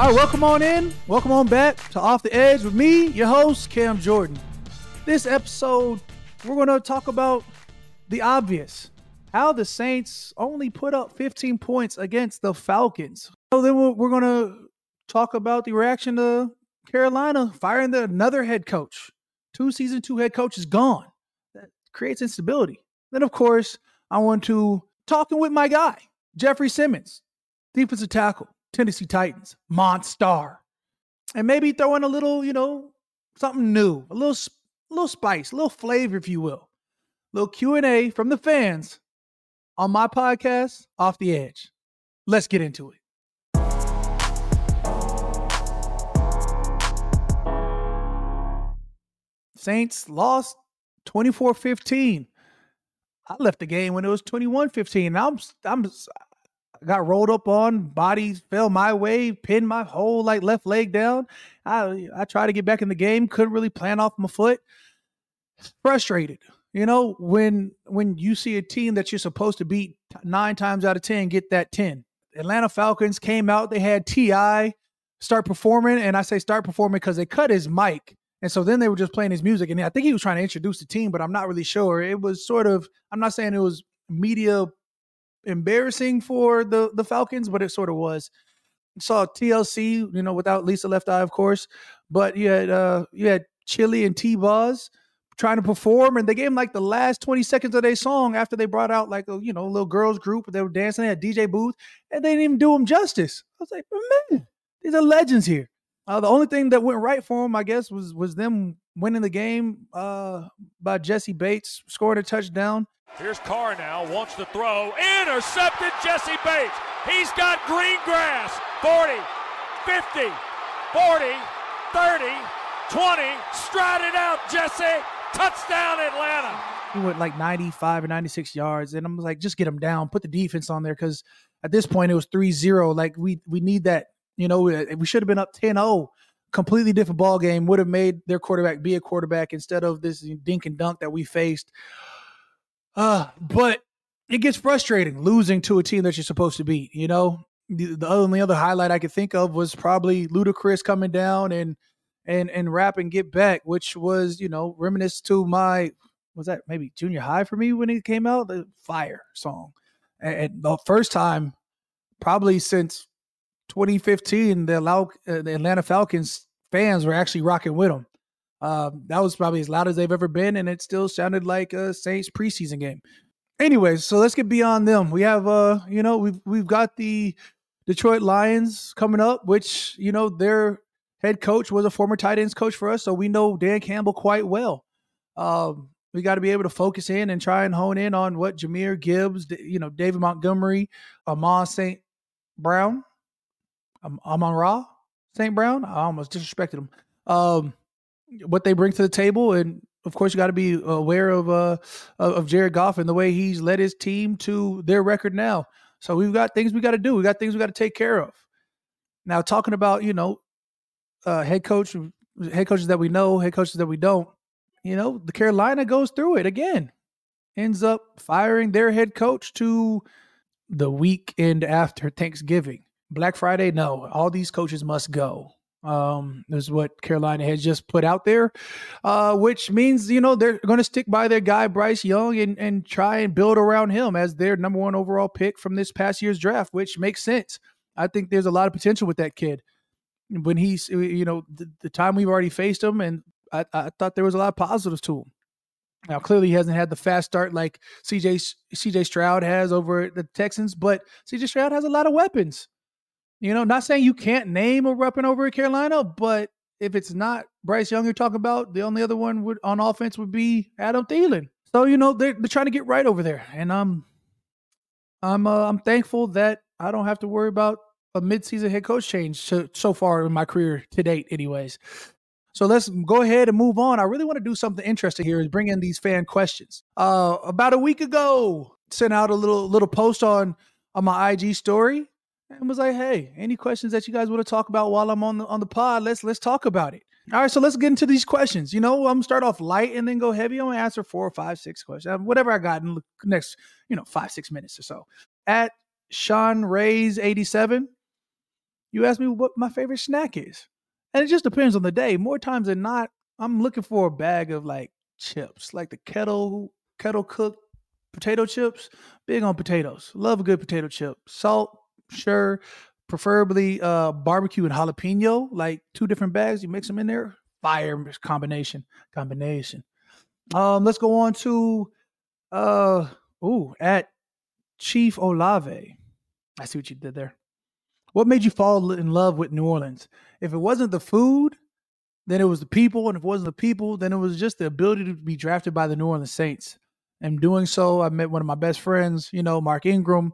All right, welcome on in. Welcome on back to Off the Edge with me, your host, Cam Jordan. This episode, we're going to talk about the obvious, how the Saints only put up 15 points against the Falcons. So then we're going to talk about the reaction to Carolina firing another head coach. Two head coaches gone. That creates instability. Then, of course, I want to talking with my guy, Jeffrey Simmons, defensive tackle, Tennessee Titans, Monstar, and maybe throw in a little, something new, a little spice, a little flavor, if you will, a little Q&A from the fans on my podcast, Off the Edge. Let's get into it. Saints lost 24-15. I left the game when it was 21-15. I got rolled up on, bodies fell my way, pinned my whole left leg down. I tried to get back in the game, couldn't really plan off my foot. Frustrated. When you see a team that you're supposed to beat 9 times out of 10, get that 10. Atlanta Falcons came out, they had T.I. start performing, and I say start performing because they cut his mic. And so then they were just playing his music, and I think he was trying to introduce the team, but I'm not really sure. It was sort of, I'm not saying it was media embarrassing for the Falcons, but it sort of was. Saw TLC, without Lisa Left Eye, of course, but you had Chili and T-Buzz trying to perform, and they gave them the last 20 seconds of their song after they brought out a little girls group, and they were dancing. They had DJ Booth, and they didn't even do them justice. I was like, man, these are legends here. The only thing that went right for them, I guess, was them winning the game by Jesse Bates scoring a touchdown. Here's Carr now, wants to throw, intercepted Jesse Bates. He's got green grass, 40, 50, 40, 30, 20, strided out Jesse, touchdown Atlanta. He went 95 or 96 yards, and I'm like, just get him down, put the defense on there, because at this point it was 3-0, we need that. We should have been up 10-0. Completely different ball game, would have made their quarterback be a quarterback instead of this dink and dunk that we faced. But it gets frustrating losing to a team that you're supposed to beat. The only other highlight I could think of was probably Ludacris coming down and rap and get back, which was, reminiscent to was that maybe junior high for me when it came out, the Fire song. And the first time probably since 2015, the Atlanta Falcons fans were actually rocking with them. That was probably as loud as they've ever been, and it still sounded like a Saints preseason game. Anyways, so let's get beyond them. We have, we've got the Detroit Lions coming up, which, their head coach was a former tight ends coach for us, so we know Dan Campbell quite well. We got to be able to focus in and try and hone in on what Jahmyr Gibbs, David Montgomery, Amon-Ra St. Brown. I almost disrespected him. What they bring to the table, and of course you got to be aware of Jared Goff and the way he's led his team to their record now. So we've got things we got to do. We got things we got to take care of. Now talking about head coaches that we know, head coaches that we don't. The Carolina goes through it again, ends up firing their head coach to the weekend after Thanksgiving, Black Friday. No, all these coaches must go. Is what Carolina has just put out there, which means, they're going to stick by their guy, Bryce Young, and try and build around him as their number 1 overall pick from this past year's draft, which makes sense. I think there's a lot of potential with that kid. When he's, you know, the time we've already faced him, and I thought there was a lot of positives to him. Now, clearly he hasn't had the fast start like CJ Stroud has over at the Texans, but CJ Stroud has a lot of weapons. You know, not saying you can't name a weapon over at Carolina, but if it's not Bryce Young you're talking about, the only other one would on offense would be Adam Thielen. So, you know, they're trying to get right over there, and I'm thankful that I don't have to worry about a midseason head coach change so far in my career to date, anyways. So let's go ahead and move on. I really want to do something interesting here, is bring in these fan questions. About a week ago, sent out a little post on my IG story and was like, hey, any questions that you guys want to talk about while I'm on the pod, let's talk about it. All right, so let's get into these questions. You know, I'm going to start off light and then go heavy. I'm going to answer 4 or 5, 6 questions, whatever I got in the next, 5, 6 minutes or so. At Sean Ray's 87, you asked me what my favorite snack is. And it just depends on the day. More times than not, I'm looking for a bag of like chips, like the kettle cooked potato chips. Big on potatoes. Love a good potato chip. Salt, sure. Preferably barbecue and jalapeno, like 2 different bags. You mix them in there. Fire combination. Let's go on to at Chief Olave. I see what you did there. What made you fall in love with New Orleans? If it wasn't the food, then it was the people. And if it wasn't the people, then it was just the ability to be drafted by the New Orleans Saints. And doing so, I met one of my best friends, Mark Ingram,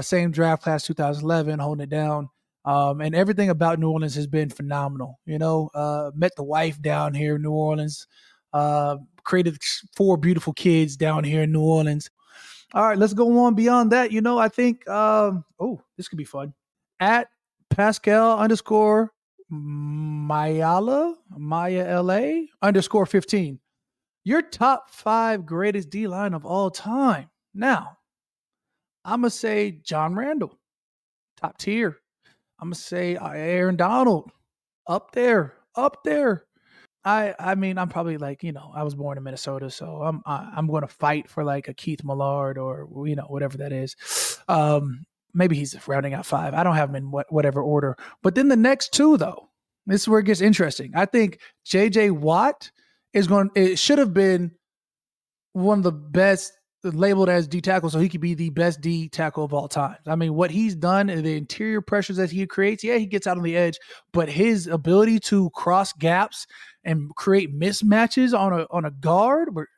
same draft class, 2011, holding it down. And everything about New Orleans has been phenomenal. Met the wife down here in New Orleans, created 4 beautiful kids down here in New Orleans. All right, let's go on beyond that. I think, this could be fun. At Pascal _ Maya LA _ 15. Your top 5 greatest D-line of all time. Now, I'm going to say John Randall, top tier. I'm going to say Aaron Donald, up there. I mean, I'm probably like, I was born in Minnesota, so I'm going to fight for like a Keith Millard or, whatever that is. Maybe he's rounding out 5. I don't have him in whatever order. But then the next 2, though, this is where it gets interesting. I think J.J. Watt should have been one of the best, labeled as D tackle, so he could be the best D tackle of all time. I mean, what he's done and the interior pressures that he creates, he gets out on the edge, but his ability to cross gaps and create mismatches on a guard were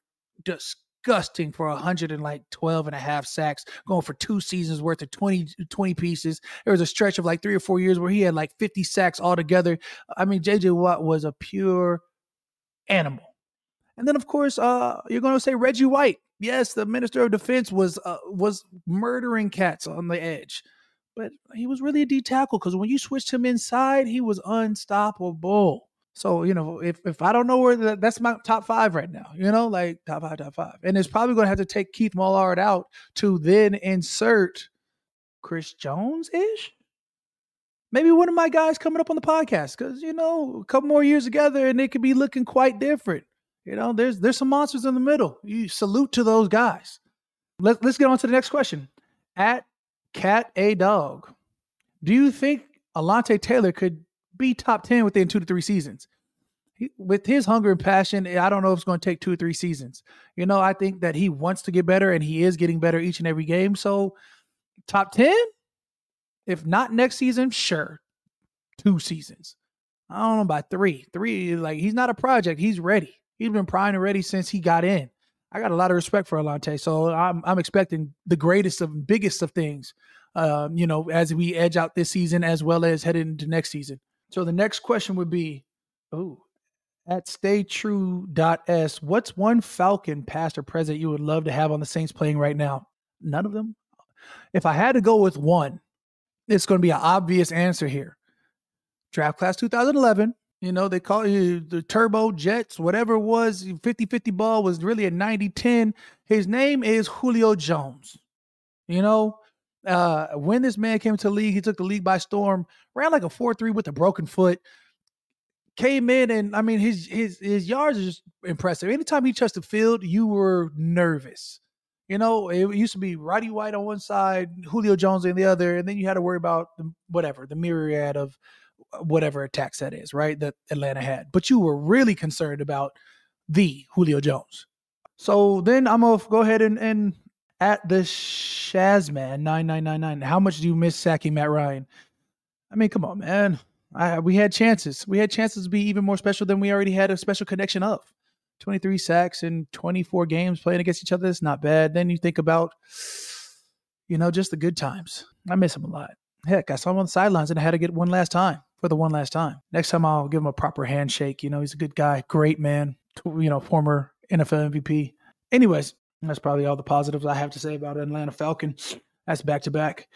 just disgusting for 112 and a half sacks, going for 2 seasons worth of 20 pieces. There was a stretch of like 3 or 4 years where he had like 50 sacks altogether. I mean, J.J. Watt was a pure animal. And then, of course, you're going to say Reggie White. Yes, the Minister of Defense was murdering cats on the edge, but he was really a D tackle because when you switched him inside, he was unstoppable. So, if I don't know where that's my top 5 right now, like top 5. And it's probably going to have to take Keith Millard out to then insert Chris Jones-ish. Maybe one of my guys coming up on the podcast because, a couple more years together and it could be looking quite different. There's some monsters in the middle. You salute to those guys. Let's get on to the next question. At Cat A Dog. Do you think Alante Taylor could be top 10 within 2 to 3 seasons? With his hunger and passion, I don't know if it's going to take 2 or 3 seasons. I think that he wants to get better, and he is getting better each and every game. So top 10? If not next season, sure. 2 seasons. I don't know about 3. 3, like, he's not a project. He's ready. He's been primed and ready since he got in. I got a lot of respect for Alante, so I'm expecting the greatest of biggest of things, as we edge out this season as well as headed into next season. So the next question would be, at staytrue.s, what's one Falcon, past or present, you would love to have on the Saints playing right now? None of them. If I had to go with one, it's going to be an obvious answer here. Draft class 2011. They call you the Turbo Jets, whatever it was, 50-50 ball was really a 90-10. His name is Julio Jones. When this man came to the league, he took the league by storm, ran like a 4.3 with a broken foot, came in, and I mean, his yards are just impressive. Anytime he touched the field, you were nervous. You know, it used to be Roddy White on one side, Julio Jones on the other, and then you had to worry about the myriad of whatever attacks that is, right, that Atlanta had. But you were really concerned about the Julio Jones. So then I'm going to go ahead and at the Shazman 9999, how much do you miss sacking Matt Ryan? I mean, come on, man. We had chances. We had chances to be even more special than we already had a special connection of. 23 sacks in 24 games playing against each other. It's not bad. Then you think about, you know, just the good times. I miss him a lot. Heck, I saw him on the sidelines and I had to get one last time for the one last time. Next time I'll give him a proper handshake. You know, he's a good guy. Great man. You know, former NFL MVP. Anyways, that's probably all the positives I have to say about Atlanta Falcons. That's back to back.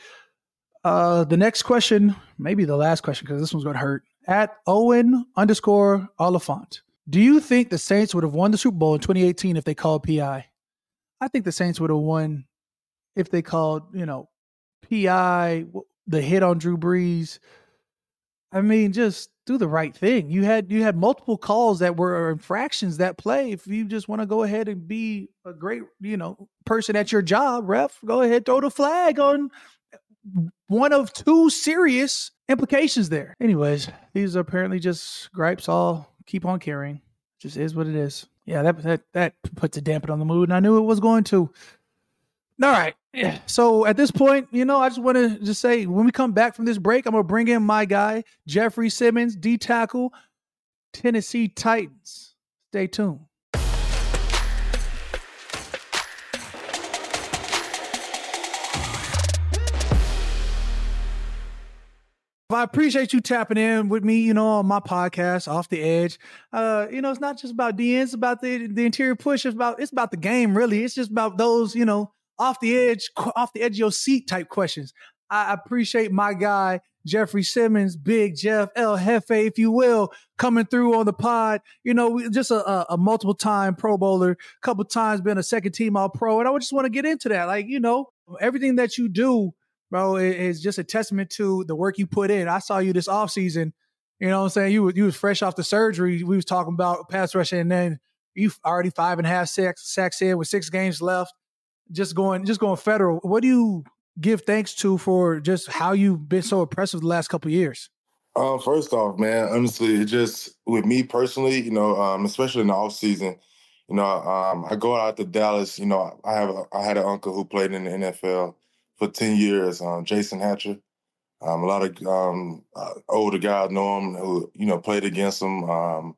The next question, maybe the last question, because this one's going to hurt. At Owen_Oliphant. Do you think the Saints would have won the Super Bowl in 2018 if they called PI? I think the Saints would have won if they called, you know, PI, the hit on Drew Brees. I mean, just do the right thing. You had multiple calls that were infractions that play. If you just want to go ahead and be a great, you know, person at your job, ref, go ahead, throw the flag on one of two serious implications there. Anyways, these are apparently just gripes all. Keep on carrying. Just is what it is. Yeah, that puts a damper on the mood, and I knew it was going to. All right. Yeah. So at this point, you know, I just want to just say, when we come back from this break, I'm going to bring in my guy, Jeffrey Simmons, D-tackle, Tennessee Titans. Stay tuned. I appreciate you tapping in with me, you know, on my podcast, Off the Edge. You know, it's not just about DNs, it's about the interior push. It's about the game, really. It's just about those, you know, off the edge of your seat type questions. I appreciate my guy, Jeffrey Simmons, Big Jeff, El Jefe, if you will, coming through on the pod. You know, just a multiple-time Pro Bowler, a couple times been a second-team All-Pro, and I just want to get into that. Like, you know, everything that you do, bro, it's just a testament to the work you put in. I saw you this offseason. You know what I'm saying? You was fresh off the surgery. We was talking about pass rushing, and then you already 5.5 sacks in with 6 games left. Just going federal. What do you give thanks to for just how you've been so impressive the last couple of years? First off, man, honestly, it just with me personally, you know, especially in the offseason, you know, I go out to Dallas. You know, I had an uncle who played in the NFL for 10 years, Jason Hatcher. A lot of older guys know him who, you know, played against him or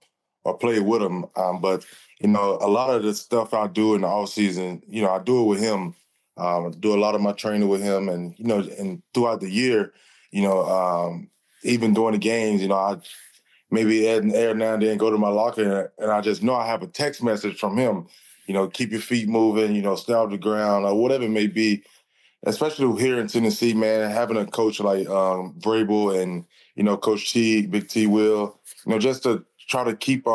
played with him. But, you know, a lot of the stuff I do in the offseason, you know, I do it with him. I do a lot of my training with him. And, you know, and throughout the year, you know, even during the games, you know, I maybe every now and then go to my locker and I just know I have a text message from him, you know, keep your feet moving, you know, stay off the ground or whatever it may be. Especially here in Tennessee, man, having a coach like Vrabel and, you know, Coach T, Big T Will, you know, just to try to keep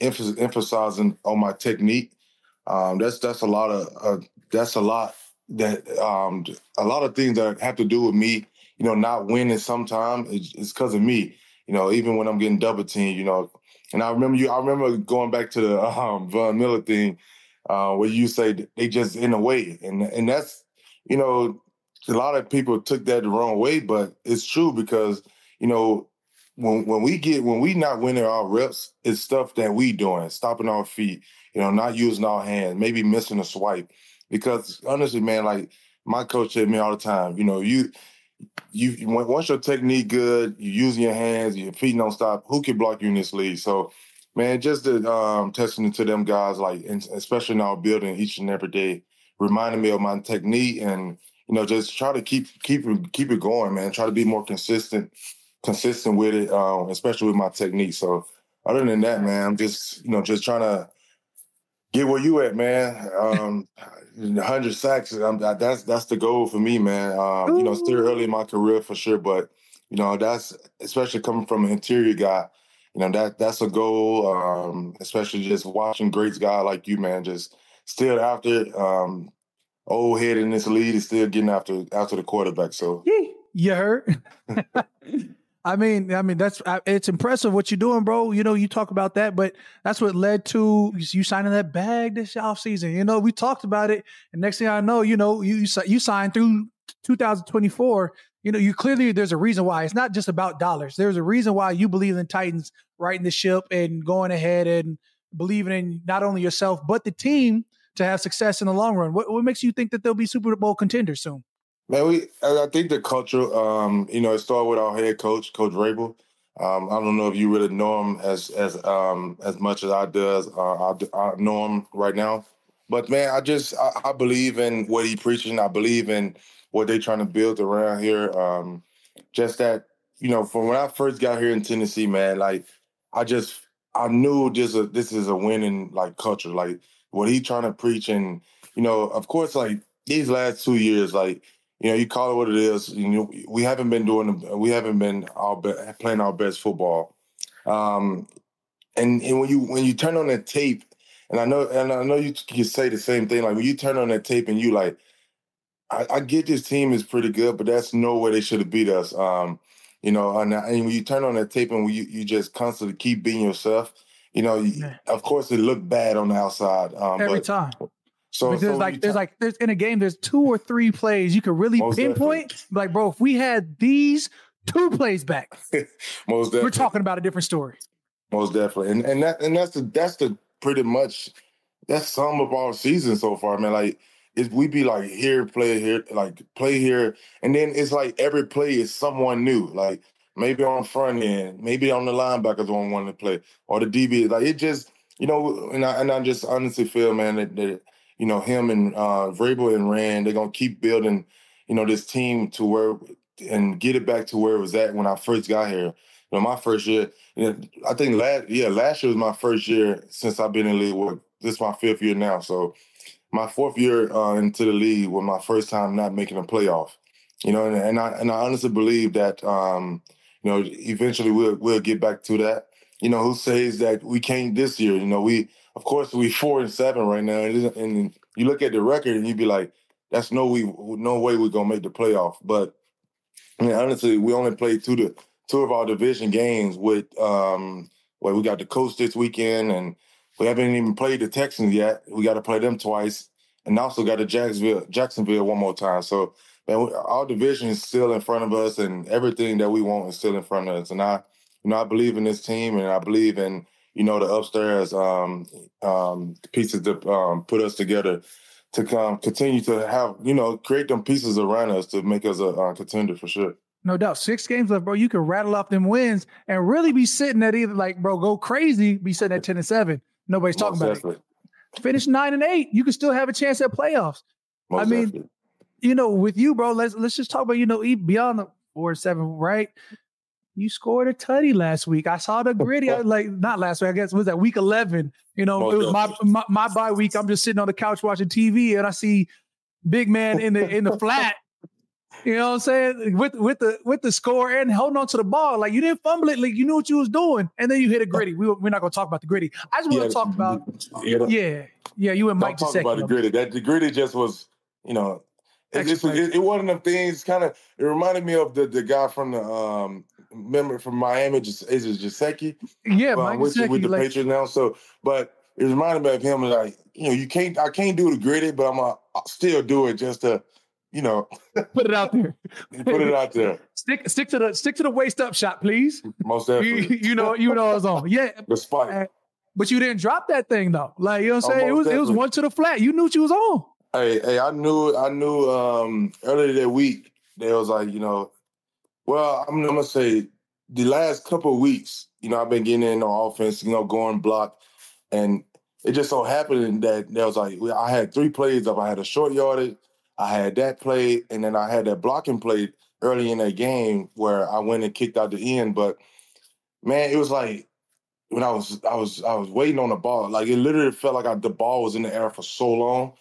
emphasizing on my technique. That's a lot of things that have to do with me, you know, not winning sometimes. It's because of me, you know, even when I'm getting double teamed, you know. And I remember going back to the Von Miller thing where you say they just in a way, and that's, you know, a lot of people took that the wrong way, but it's true because, you know, when we not winning our reps, it's stuff that we doing, stopping our feet, you know, not using our hands, maybe missing a swipe. Because honestly, man, like my coach said me all the time, you know, you once your technique good, you using your hands, your feet don't stop. Who can block you in this league? So, man, just the testament to them guys, like especially in our building each and every day. Reminded me of my technique and, you know, just try to keep it going, man. Try to be more consistent with it, especially with my technique. So other than that, man, I'm just, you know, just trying to get where you at, man. 100 sacks, that's the goal for me, man. You know, still early in my career for sure, but, you know, that's especially coming from an interior guy. You know, that's a goal, especially just watching greats guy like you, man, just – still after old head in this league is still getting after the quarterback. So yeah, you heard. I mean, it's impressive what you're doing, bro. You know, you talk about that, but that's what led to you signing that bag this offseason. You know, we talked about it, and next thing I know, you know, you signed through 2024. You know, you clearly, there's a reason why. It's not just about dollars. There's a reason why you believe in Titans righting the ship and going ahead and believing in not only yourself but the team to have success in the long run. What makes you think that they'll be Super Bowl contenders soon? Man, I think the culture, you know, it started with our head coach, Coach Vrabel. I don't know if you really know him as much as I do. I know him right now. But, man, I believe in what he's preaching. I believe in what they're trying to build around here. Just that, you know, from when I first got here in Tennessee, man, like, I knew this is a winning, like, culture. Like, what he's trying to preach. And, you know, of course, like, these last 2 years, like, you know, you call it what it is. You know, we haven't been playing our best football. And when you turn on that tape, and I know you say the same thing. Like when you turn on that tape and you like, I get this team is pretty good, but that's no way they should have beat us. You know, and when you turn on that tape and you just constantly keep beating yourself, you know, of course it looked bad on the outside every time. So there's in a game, there's 2 or 3 plays you could really pinpoint. Definitely. Like, bro, if we had these 2 plays back, most definitely, we're talking about a different story. Most definitely, and that's some of our season so far, man. Like, we be like play here, and then it's like every play is someone new. Like maybe on front end, maybe on the linebackers on one to play or the DB. Like it just, you know, and I just honestly feel, man, that you know, him and Vrabel and Rand, they're going to keep building, you know, this team to where and get it back to where it was at when I first got here. You know, my first year, you know, I think last year was my first year since I've been in the league. Well, this is my 5th year now. So my 4th year into the league was my first time not making a playoff, you know, and I honestly believe that, you know, eventually we'll get back to that. You know, who says that we can't this year? You know, of course, we're 4-7 right now, and you look at the record and you be like, "That's no way we're gonna make the playoff." But I mean, honestly, we only played two of our division games with well, we got the Coast this weekend, and we haven't even played the Texans yet. We got to play them twice, and also got the Jacksonville one more time. So, man, our division is still in front of us, and everything that we want is still in front of us. And I believe in this team, and I believe in, you know, the upstairs pieces to put us together to continue to have, you know, create them pieces around us to make us a contender for sure. No doubt. 6 games left, bro. You can rattle off them wins and really be sitting at either, like, bro, go crazy, be sitting at 10-7. Nobody's talking about it. Finish 9-8. You can still have a chance at playoffs. I mean, you know, with you, bro, let's just talk about, you know, beyond the 4-7, right? You scored a tutty last week. I saw the gritty. Not last week, I guess. Was that week 11? You know, it was my bye week. I'm just sitting on the couch watching TV, and I see big man in the flat. You know what I'm saying? With the score and holding on to the ball. Like, you didn't fumble it. Like, you knew what you was doing. And then you hit a gritty. We're not going to talk about the gritty. I just want to talk about. Yeah. You and Mike just talking about the gritty. That the gritty just was, you know, it wasn't the things. Kind of, it reminded me of the guy from the member from Miami, is Gesicki. Yeah, Mike Gesicki with the Patriots now. So, but it reminded me of him. Like, you know, I can't do the gritty, but I'm gonna still do it just to, you know, put it out there. Put it out there. Stick to the waist up shot, please. Most definitely. You know it's on. Yeah, the spike. But you didn't drop that thing though. Like, you know what I'm saying? It was one to the flat. You knew what you was on. Hey, I knew. Earlier that week, they was like, you know. Well, I'm going to say the last couple of weeks, you know, I've been getting in on offense, you know, going block. And it just so happened that there was like, I had 3 plays up. I had a short yardage, I had that play, and then I had that blocking play early in that game where I went and kicked out the end. But, man, it was like when I was waiting on the ball, like it literally felt like the ball was in the air for so long.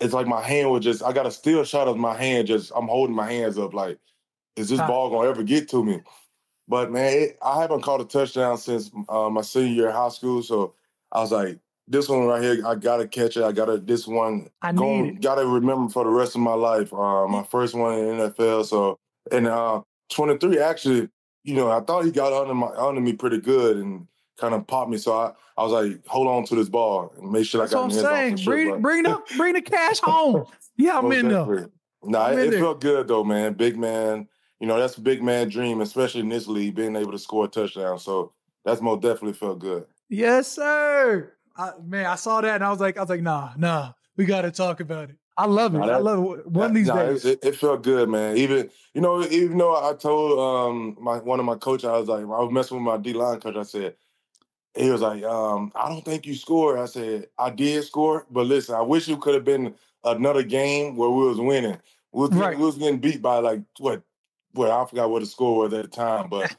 It's like my hand was just, I got a still shot of my hand, just I'm holding my hands up like, is this ball going to ever get to me? But, man, I haven't caught a touchdown since my senior year of high school. So I was like, this one right here, I got to catch it. Got to remember for the rest of my life. My first one in the NFL. So, and 23, actually, you know, I thought he got under me pretty good and kind of popped me. So I was like, hold on to this ball and make sure That's what I'm saying. Bring the cash home. Yeah, I'm in there. Nah, it felt good though, man. Big man. You know, that's a big man dream, especially in this league, being able to score a touchdown. So that's most definitely felt good. Yes, sir. I saw that and I was like, nah, we got to talk about it. I love it. I love it. One of these days. It felt good, man. Even though I told one of my coaches, I was messing with my D-line coach. I said, he was like, I don't think you scored. I said, I did score, but listen, I wish it could have been another game where we was winning. We was getting beat by like, I forgot what the score was at the time, but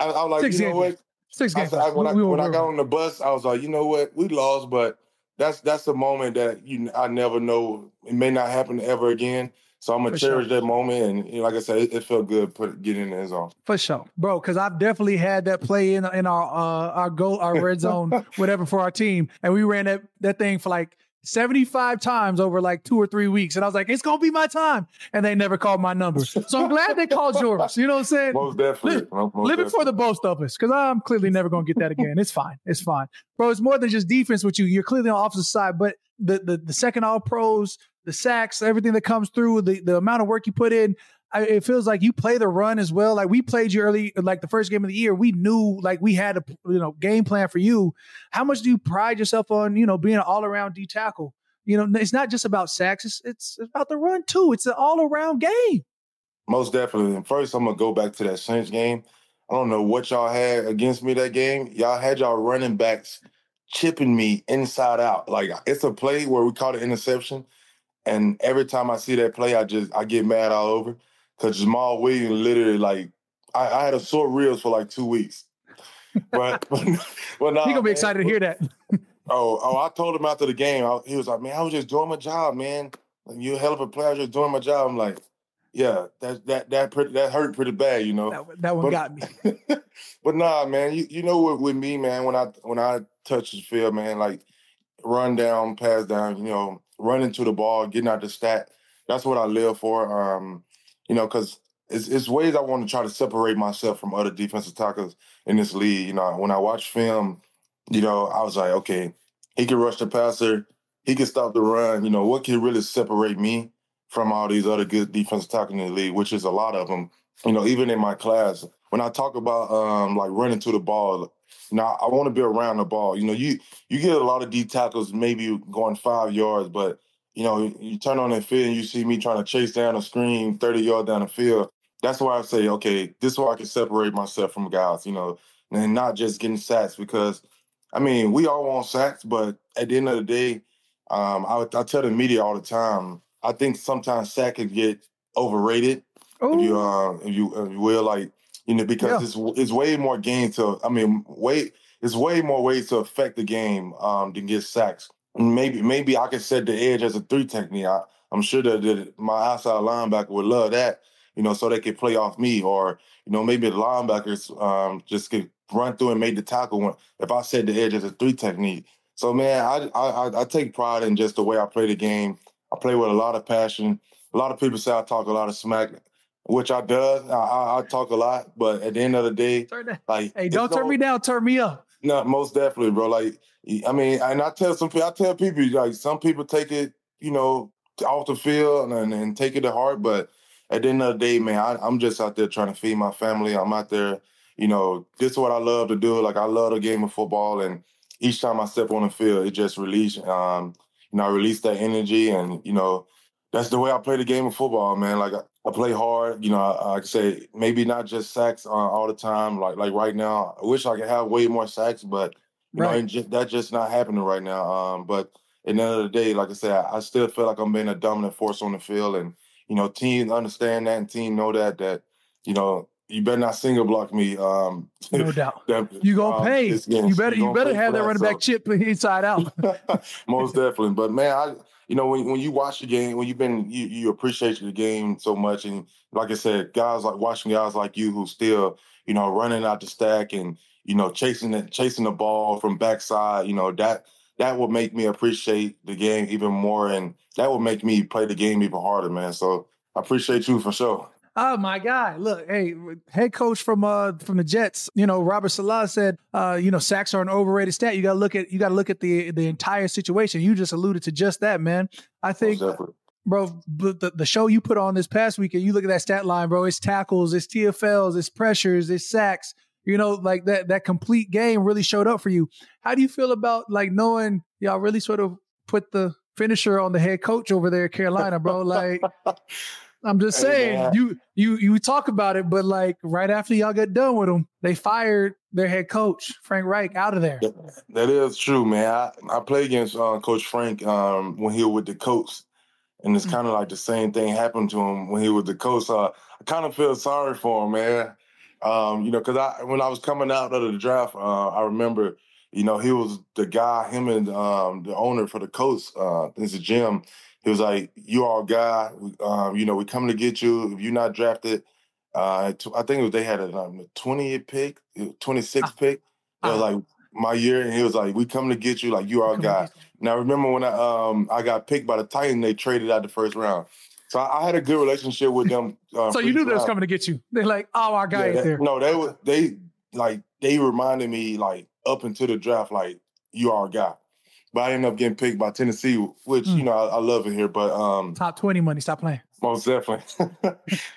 I was like, you know what? When I got on the bus, I was like, you know what? We lost, but that's a moment that I never know. It may not happen ever again. So I'm going to cherish that moment. And like I said, it felt good getting in the end zone. For sure. Bro, because I've definitely had that play in our red zone, whatever, for our team. And we ran that thing for like 75 times over like 2 or 3 weeks. And I was like, it's going to be my time. And they never called my number. So I'm glad they called yours. You know what I'm saying? Most definitely. Living for the both of us, because I'm clearly never going to get that again. It's fine. Bro, it's more than just defense with you. You're clearly on the offensive side, but the second all pros, the sacks, everything that comes through, the amount of work you put in, it feels like you play the run as well. Like we played you early, like the first game of the year, we knew like we had a game plan for you. How much do you pride yourself on, being an all-around D tackle? You know, it's not just about sacks. It's about the run too. It's an all-around game. Most definitely. And first, I'm going to go back to that Saints game. I don't know what y'all had against me that game. Y'all had y'all running backs chipping me inside out. Like it's a play where we caught an interception. And every time I see that play, I get mad all over. Because Jamal Williams literally, like, I had a sore ribs for like 2 weeks. But nah, he's going to be excited to hear that. Oh, I told him after the game. He was like, man, I was just doing my job, man. Like, you're a hell of a player. I was just doing my job. I'm like, yeah, that hurt pretty bad, That one got me. But nah, man, with me, man, when I touch the field, man, like, run down, pass down, running to the ball, getting out the stat. That's what I live for. Because it's ways I want to try to separate myself from other defensive tackles in this league. When I watch film, I was like, okay, he can rush the passer. He can stop the run. What can really separate me from all these other good defensive tackles in the league, which is a lot of them. Even in my class, when I talk about like running to the ball, I want to be around the ball. You get a lot of D tackles maybe going 5 yards, but you turn on the field and you see me trying to chase down a screen 30 yards down the field. That's why I say, okay, this is why I can separate myself from guys, and not just getting sacks, because I mean, we all want sacks, but at the end of the day, I tell the media all the time, I think sometimes sacks can get overrated. Ooh. If you will, like. Because it's way more ways to affect the game than get sacks. Maybe I could set the edge as a 3 technique. I'm sure that my outside linebacker would love that, so they could play off me. Or, maybe the linebackers just could run through and make the tackle if I set the edge as a 3 technique. So, man, I take pride in just the way I play the game. I play with a lot of passion. A lot of people say I talk a lot of smack. Which I does. I talk a lot, but at the end of the day, like, hey, don't turn me down, turn me up. No, most definitely, bro. Like, I mean, and I tell people, like, some people take it, off the field and take it to heart, but at the end of the day, man, I'm just out there trying to feed my family. I'm out there, this is what I love to do. Like, I love the game of football, and each time I step on the field, it just release, I release that energy, and that's the way I play the game of football, man. Like. I play hard, I say maybe not just sacks all the time. Like right now, I wish I could have way more sacks, but that's just not happening right now. But at the end of the day, like I said, I still feel like I'm being a dominant force on the field, and teams understand that and teams know that you better not single block me. No doubt, you gonna pay. You better have that running back chip inside out. Most definitely, but man, when you watch the game, when you appreciate the game so much. And like I said, watching guys like you who still, running out the stack and, chasing the ball from backside, that will make me appreciate the game even more. And that will make me play the game even harder, man. So I appreciate you for sure. Oh, my God. Look, hey, head coach from the Jets, you know, Robert Salah said, you know, sacks are an overrated stat. You got to look at the entire situation. You just alluded to just that, man. I think, bro, the show you put on this past weekend, you look at that stat line, bro, it's tackles, it's TFLs, it's pressures, it's sacks, you know, like that complete game really showed up for you. How do you feel about like knowing y'all really sort of put the finisher on the head coach over there at Carolina, bro? Like, I'm just saying, yeah. You talk about it, but like right after y'all got done with them, they fired their head coach, Frank Reich, out of there. That is true, man. I played against Coach Frank when he was with the Colts, and it's kind of like the same thing happened to him when he was the Colts. I kind of feel sorry for him, man. You know, because when I was coming out of the draft, I remember, you know, he was the guy, him and the owner for the Colts, this is Jim. He was like, "You our guy. You know, we coming to get you. If you're not drafted, I think it was, they had a 20th pick, 26th pick. It was like my year, and he was like, "We coming to get you. Like you our guy." Now, remember when I got picked by the Titans, they traded out the first round. So I had a good relationship with them. So you knew they was coming to get you. They're like, "Oh, our guy is there." No, they reminded me like up until the draft, like you our guy. But I ended up getting picked by Tennessee, which, you know, I love it here. But top 20 money, stop playing. Most definitely.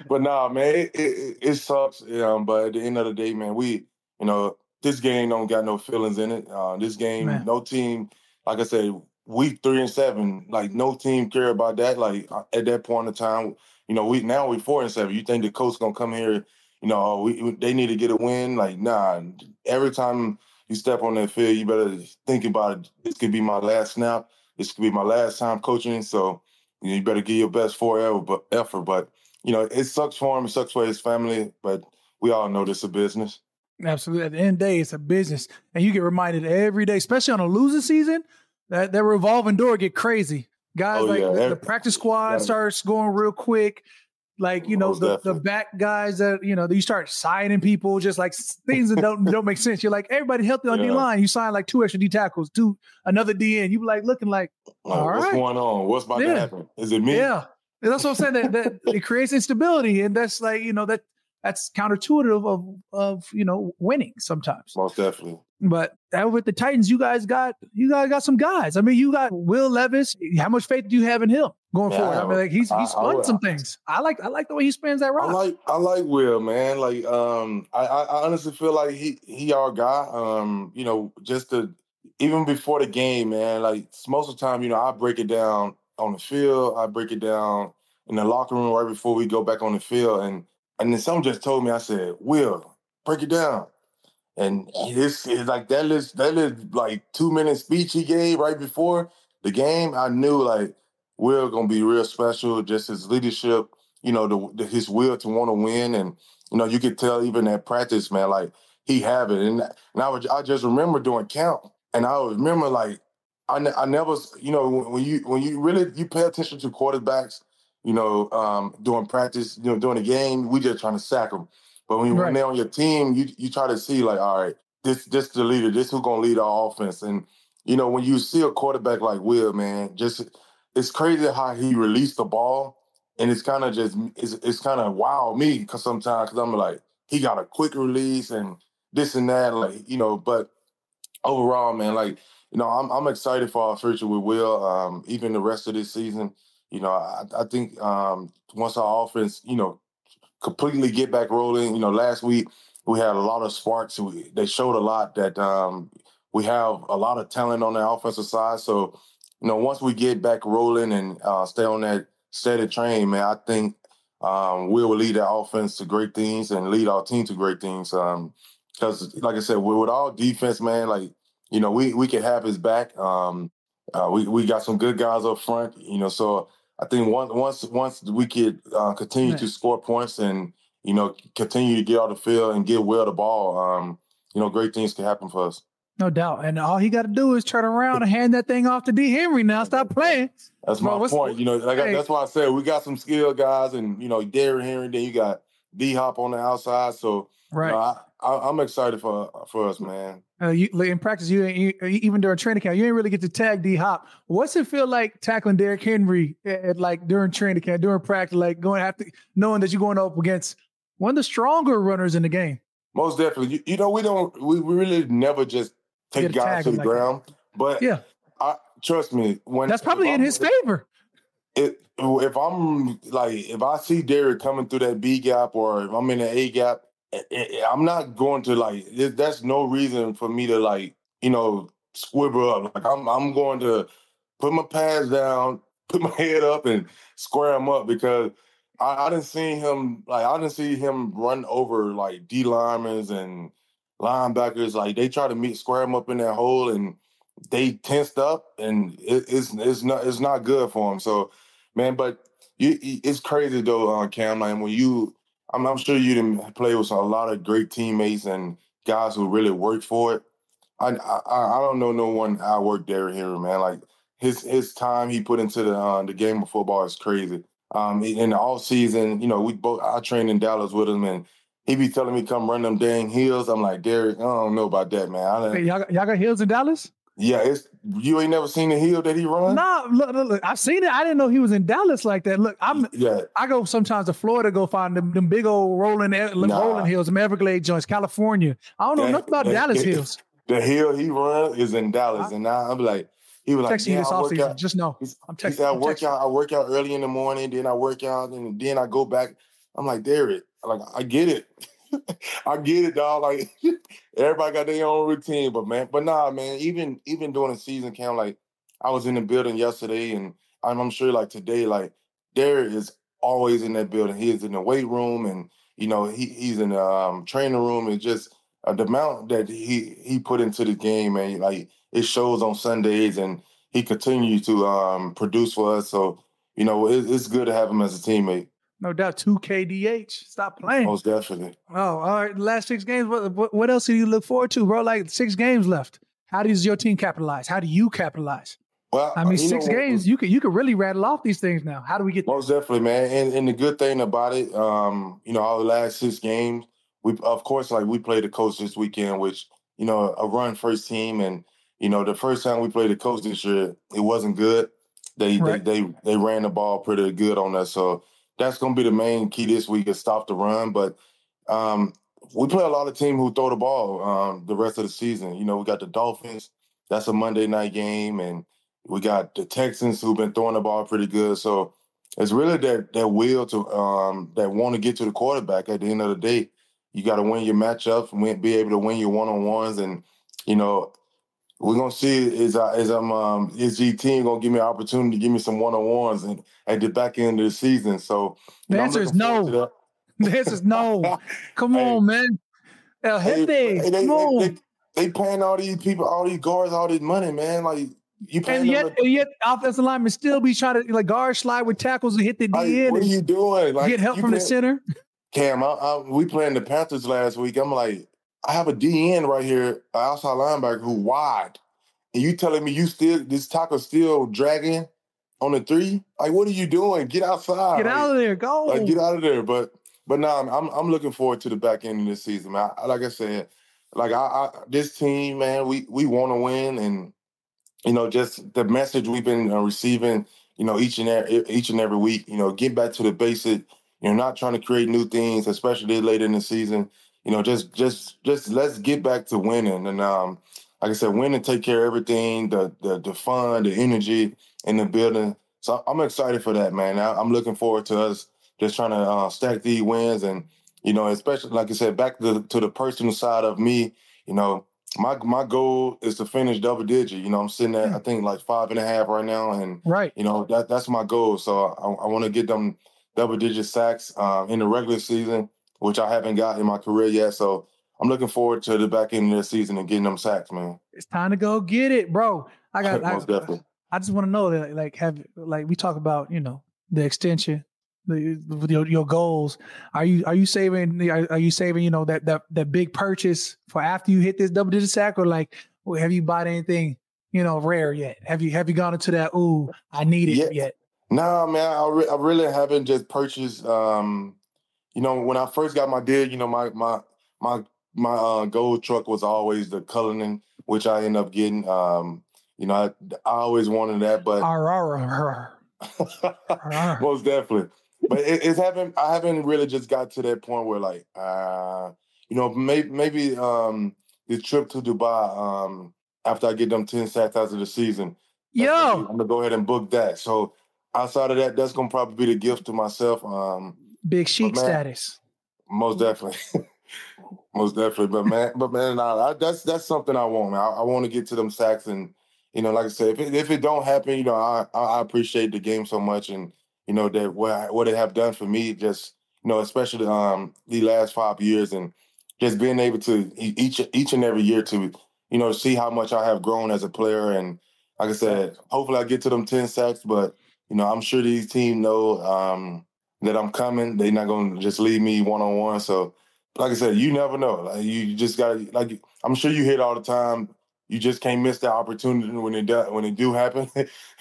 But nah, man, it sucks. But at the end of the day, man, we, you know, this game don't got no feelings in it. This game, man. No team, like I said, week 3-7, like no team care about that. Like at that point in time, you know, now we 4-7. You think the coach gonna come here? You know, they need to get a win. Like nah, every time you step on that field, you better think about it. This could be my last snap. This could be my last time coaching. So you know, you better give your best effort. But, you know, it sucks for him. It sucks for his family. But we all know this is a business. Absolutely. At the end of the day, it's a business. And you get reminded every day, especially on a losing season, that that revolving door get crazy. Guys, the practice squad starts going real quick. Like, you know, the back guys that, you know, you start signing people, just like things that don't make sense. You're like, everybody healthy on D-line. You sign like 2 extra D tackles, 2, another DN. You like looking like, what's going on? What's about to happen? Is it me? Yeah. That's what I'm saying. That it creates instability. And that's like, you know, that's counterintuitive of you know, winning sometimes. Most definitely. But over with the Titans, you guys got some guys. I mean, you got Will Levis. How much faith do you have in him going forward? I mean, like he spun some things. I like the way he spans that rock. I like Will, man. Like I honestly feel like he our guy. You know, even before the game, man. Like most of the time, you know, I break it down on the field. I break it down in the locker room right before we go back on the field. And then someone just told me, I said, Will, break it down. And this is like that list, like 2-minute speech he gave right before the game. I knew like Will gonna be real special. Just his leadership, you know, his will to want to win, and you know you could tell even at practice, man, like he have it. And I just remember doing camp, and I remember like I never, you know, when you really you pay attention to quarterbacks, you know, during practice, you know, during the game, we just trying to sack them. But when they're on your team, you try to see like, all right, this the leader, this who's gonna lead our offense. And you know, when you see a quarterback like Will, man, just it's crazy how he released the ball, and it's kind of just it's kind of wow me because sometimes I'm like he got a quick release and this and that, like you know. But overall, man, like you know, I'm excited for our future with Will, even the rest of this season. You know, I think once our offense, you know, completely get back rolling. You know, last week we had a lot of sparks. They showed a lot that we have a lot of talent on the offensive side. So, you know, once we get back rolling and stay on that steady train, man, I think we will lead our offense to great things and lead our team to great things. Because, like I said, with our defense, man, like, you know, we can have his back. We got some good guys up front, you know, so I think once we could continue to score points and, you know, continue to get out the field and get Will the ball, you know, great things can happen for us. No doubt. And all he got to do is turn around and hand that thing off to D. Henry now. Stop playing. That's my point. You know, that's why I said we got some skilled guys and, you know, Derrick Henry, then you got B-Hop on the outside. So right. I'm excited for us, man. In practice, you even during training camp, you ain't really get to tag D-Hop. What's it feel like tackling Derrick Henry at during training camp, during practice, like knowing that you're going up against one of the stronger runners in the game? Most definitely. You know, we really never just take guys to the ground. That. But yeah, trust me, that's probably in his favor. If I see Derrick coming through that B gap or if I'm in the A gap, I'm not going to that's no reason for me to squibber up. Like I'm going to put my pads down, put my head up and square him up because I didn't see him run over like D linemen and linebackers. Like they try to square him up in that hole and they tensed up and it's not good for him. So man, but it's crazy though, Cam. Like when I'm sure you didn't play with a lot of great teammates and guys who really worked for it. I don't know no one outworked Derrick Henry, man. Like his time he put into the game of football is crazy. In the off season, I trained in Dallas with him, and he be telling me come run them dang hills. I'm like, Derrick, I don't know about that, man. Hey, y'all got hills in Dallas? Yeah, you ain't never seen the hill that he runs? Nah, look, I've seen it. I didn't know he was in Dallas like that. Look, I go sometimes to Florida go find them big old rolling hills, them Everglade joints, California. I don't know nothing about Dallas hills. The hill he runs is in Dallas, and now I'm like, he was like, this offseason, just know. I'm texting. He said, I work out early in the morning, then I work out, and then I go back. I'm like, Derrick, like I get it. I get it, dog. Like everybody got their own routine, but even during the season camp, like I was in the building yesterday, and I'm sure like today, like Derrick is always in that building. He is in the weight room, and he's in the training room. It's just the amount that he put into the game, and like it shows on Sundays, and he continues to produce for us. So it's good to have him as a teammate. No doubt, 2KDH. Stop playing. Most definitely. Oh, all right. Last 6 games. What else do you look forward to, bro? Like 6 games left. How does your team capitalize? How do you capitalize? Well, I mean, 6 games. You can really rattle off these things now. How do we get? Most definitely, man. And the good thing about it, our last 6 games, we of course we played the coach this weekend, which a run first team, and the first time we played the coach this year, it wasn't good. They ran the ball pretty good on us, so. That's going to be the main key this week is stop the run. But we play a lot of teams who throw the ball the rest of the season. We got the Dolphins. That's a Monday night game. And we got the Texans who've been throwing the ball pretty good. So it's really that will to that want to get to the quarterback. At the end of the day, you got to win your matchups and be able to win your one-on-ones. And, we're going to see is G team going to give me an opportunity to give me some one-on-ones and at the back end of the season. So the answer is no. The answer is no. Come on, man. El Jefe, they paying all these people, all these guards, all this money, man. Like you paying and yet offensive linemen still be trying to guard slide with tackles and hit the DN. What are you doing? Like, get help from the center. Cam, we playing the Panthers last week. I'm like, I have a DN right here, an outside linebacker who wide, and you telling me this tackle still dragging on the 3? Like, what are you doing? Get outside! Get out of there! Go! Like, get out of there! But nah, I'm looking forward to the back end of this season, man. Like I said, this team, man, we want to win, and just the message we've been receiving, each and every week, get back to the basic. Not trying to create new things, especially later in the season. Just let's get back to winning. And like I said, win and take care of everything, the fun, the energy in the building. So I'm excited for that, man. I'm looking forward to us just trying to stack these wins. And, especially, like I said, back to the personal side of me, my goal is to finish double digit. I'm sitting at, I think, like 5.5 right now. And, right. That's my goal. So I want to get them double digit sacks in the regular season, which I haven't got in my career yet. So I'm looking forward to the back end of the season and getting them sacks, man. It's time to go get it, bro. I just want to know that, we talk about, the extension, your goals. Are you saving, that big purchase for after you hit this double digit sack, or have you bought anything, rare yet? Have you gone into that? Ooh, I need it yet? No, man, I really haven't just purchased, you know, when I first got my deal, you know, my gold truck was always the Cullinan, which I ended up getting. You know, I always wanted that, but most definitely. But I haven't really just got to that point where, like, you know, maybe the trip to Dubai after I get them 10 sacks out of the season. I'm going to go ahead and book that. So outside of that, that's going to probably be the gift to myself. Big Sheik status. Most definitely. Most definitely. But man, that's something I want. I want to get to them sacks. And, you know, like I said, if it don't happen, you know, I appreciate the game so much. And, you know, that what they have done for me, just, you know, especially the last 5 years, and just being able to each and every year to, you know, see how much I have grown as a player. And like I said, hopefully I get to them 10 sacks, but, you know, I'm sure these teams know that I'm coming. They're not going to just leave me one-on-one. So, like I said, you never know. Like, you just got to, like, I'm sure you hear it all the time. You just can't miss that opportunity when it do happen.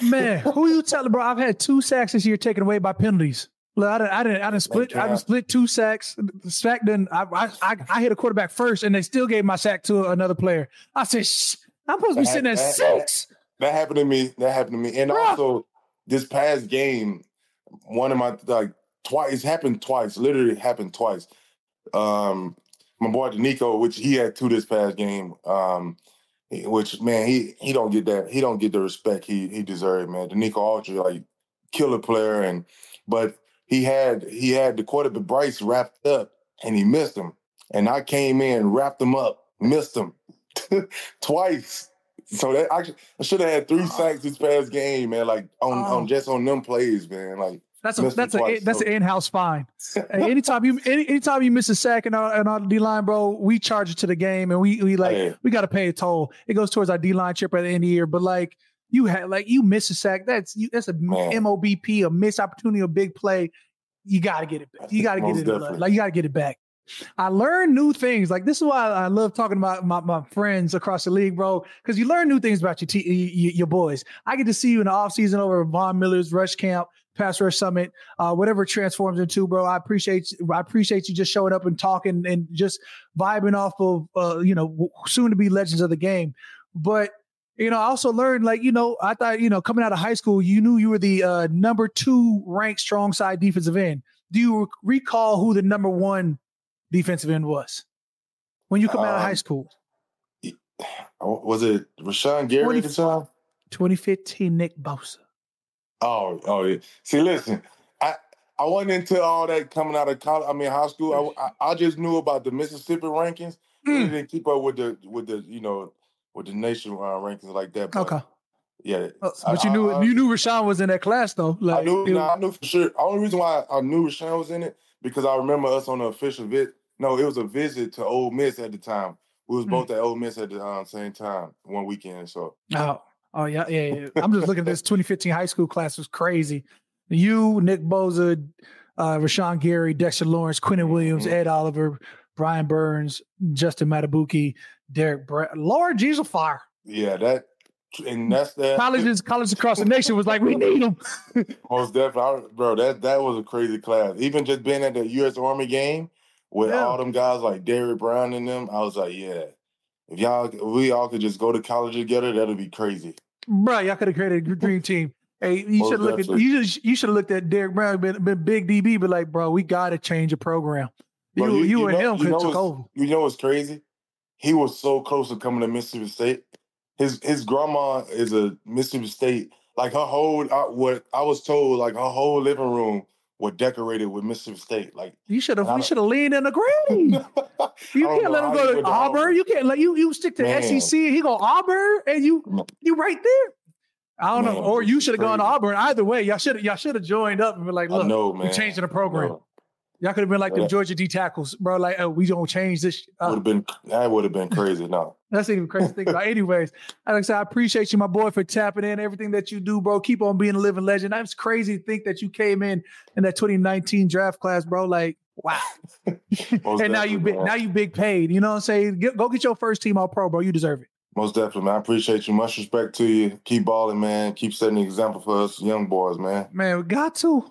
Man, who you telling, bro? I've had 2 sacks this year taken away by penalties. Look, I didn't split 2 sacks. The sack didn't. I hit a quarterback first, and they still gave my sack to another player. I said, "Shh, I'm supposed to be sitting at 6." That happened to me. And bro, also, this past game, one of my happened twice. My boy Denico, which he had 2 this past game. Which, man, he don't get that. He don't get the respect he deserved, man. Denico Autry, like, killer player, but he had the quarterback Bryce wrapped up, and he missed him. And I came in, wrapped him up, missed him twice. So that I should have had 3 sacks this past game, man. Like on them plays, man. Like that's an in-house fine. Anytime you miss a sack in our D-line, bro, we charge it to the game, and we got to pay a toll. It goes towards our D-line chip at the end of the year. But like you miss a sack, that's a MOBP, a missed opportunity, a big play. You got to get it back. You got to get it. Like, you got to get it back. I learn new things. Like, this is why I love talking about my friends across the league, bro, because you learn new things about your boys. I get to see you in the offseason over at Von Miller's Rush Camp, Pass Rush Summit, whatever it transforms into, bro. I appreciate you just showing up and talking and just vibing off of, you know, soon-to-be legends of the game. But, you know, I also learned, like, you know, I thought, you know, coming out of high school, you knew you were the number 2 ranked strong side defensive end. Do you recall who the number 1 defensive end was when you come out of high school? Was it Rashan Gary at the time? 2015, Nick Bosa. Oh, yeah. See, listen, I wasn't into all that coming out of college. I mean, high school. I just knew about the Mississippi rankings. I didn't keep up with the nation rankings like that. But, okay. Yeah. But you knew Rashan was in that class, though. Like, I knew for sure. The only reason why I knew Rashan was in it, because I remember us on an official visit. No, it was a visit to Ole Miss at the time. We was both at Ole Miss at the same time one weekend. So. Oh yeah. I'm just looking at this 2015 high school class. Was crazy. You, Nick Bosa, Rashan Gary, Dexter Lawrence, Quinnen Williams, Ed Oliver, Brian Burns, Justin Matabuki, Derek Brown. Lord Jesus, fire. Yeah, that. And that's that. Colleges across the nation was like, we need them. Most definitely, bro. That was a crazy class. Even just being at the U.S. Army game with all them guys like Derek Brown and them, I was like, yeah, if we all could just go to college together, that'd be crazy, bro. Y'all could have created a dream team. Hey, you should have looked at Derek Brown, been big DB, but like, bro, we got to change the program. Bro, you and him could have took over. You know what's crazy? He was so close to coming to Mississippi State. His grandma is a Mississippi State, like her whole living room was decorated with Mississippi State. Like, we should have leaned in the granny. You can't let him go to Auburn. You can't let you stick to SEC. He go Auburn, and you right there. I don't know. Or you should have gone to Auburn. Either way, y'all should have joined up and been like, look, we're changing the program. No. Y'all could have been like the Georgia D tackles, bro. Like, oh, we don't change this. That would have been crazy. No, that's even crazy to think about. Anyways, like I said, I appreciate you, my boy, for tapping in. Everything that you do, bro. Keep on being a living legend. That's crazy to think that you came in that 2019 draft class, bro. Like, wow. And now you big paid. You know what I'm saying? Go get your first team All-Pro, bro. You deserve it. Most definitely, man. I appreciate you. Much respect to you. Keep balling, man. Keep setting the example for us young boys, man. Man, we got to.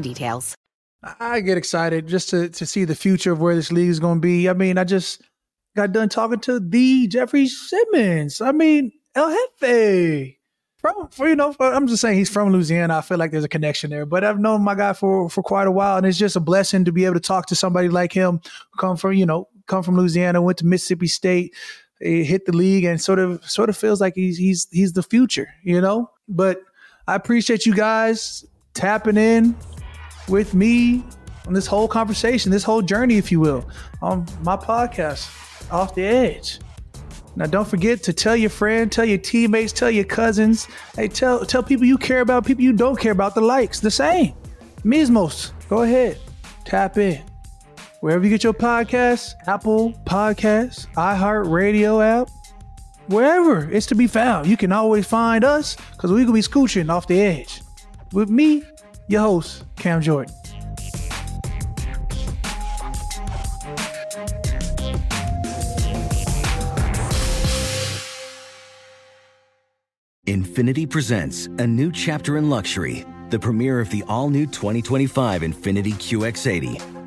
details. I get excited just to see the future of where this league is going to be. I mean, I just got done talking to the Jeffrey Simmons. I mean, El Jefe. I'm just saying he's from Louisiana. I feel like there's a connection there. But I've known my guy for quite a while, and it's just a blessing to be able to talk to somebody like him who come from Louisiana, went to Mississippi State, hit the league, and sort of feels like he's the future, you know? But I appreciate you guys tapping in with me on this whole conversation, this whole journey, if you will, on my podcast, Off the Edge. Now, don't forget to tell your friend, tell your teammates, tell your cousins. Hey, tell people you care about, people you don't care about, the likes, the same. Mismos, go ahead, tap in. Wherever you get your podcasts, Apple Podcasts, iHeartRadio app, wherever it's to be found, you can always find us because we're going to be scooching off the edge. With me, your host, Cam Jordan. INFINITI presents a new chapter in luxury, the premiere of the all-new 2025 INFINITI QX80,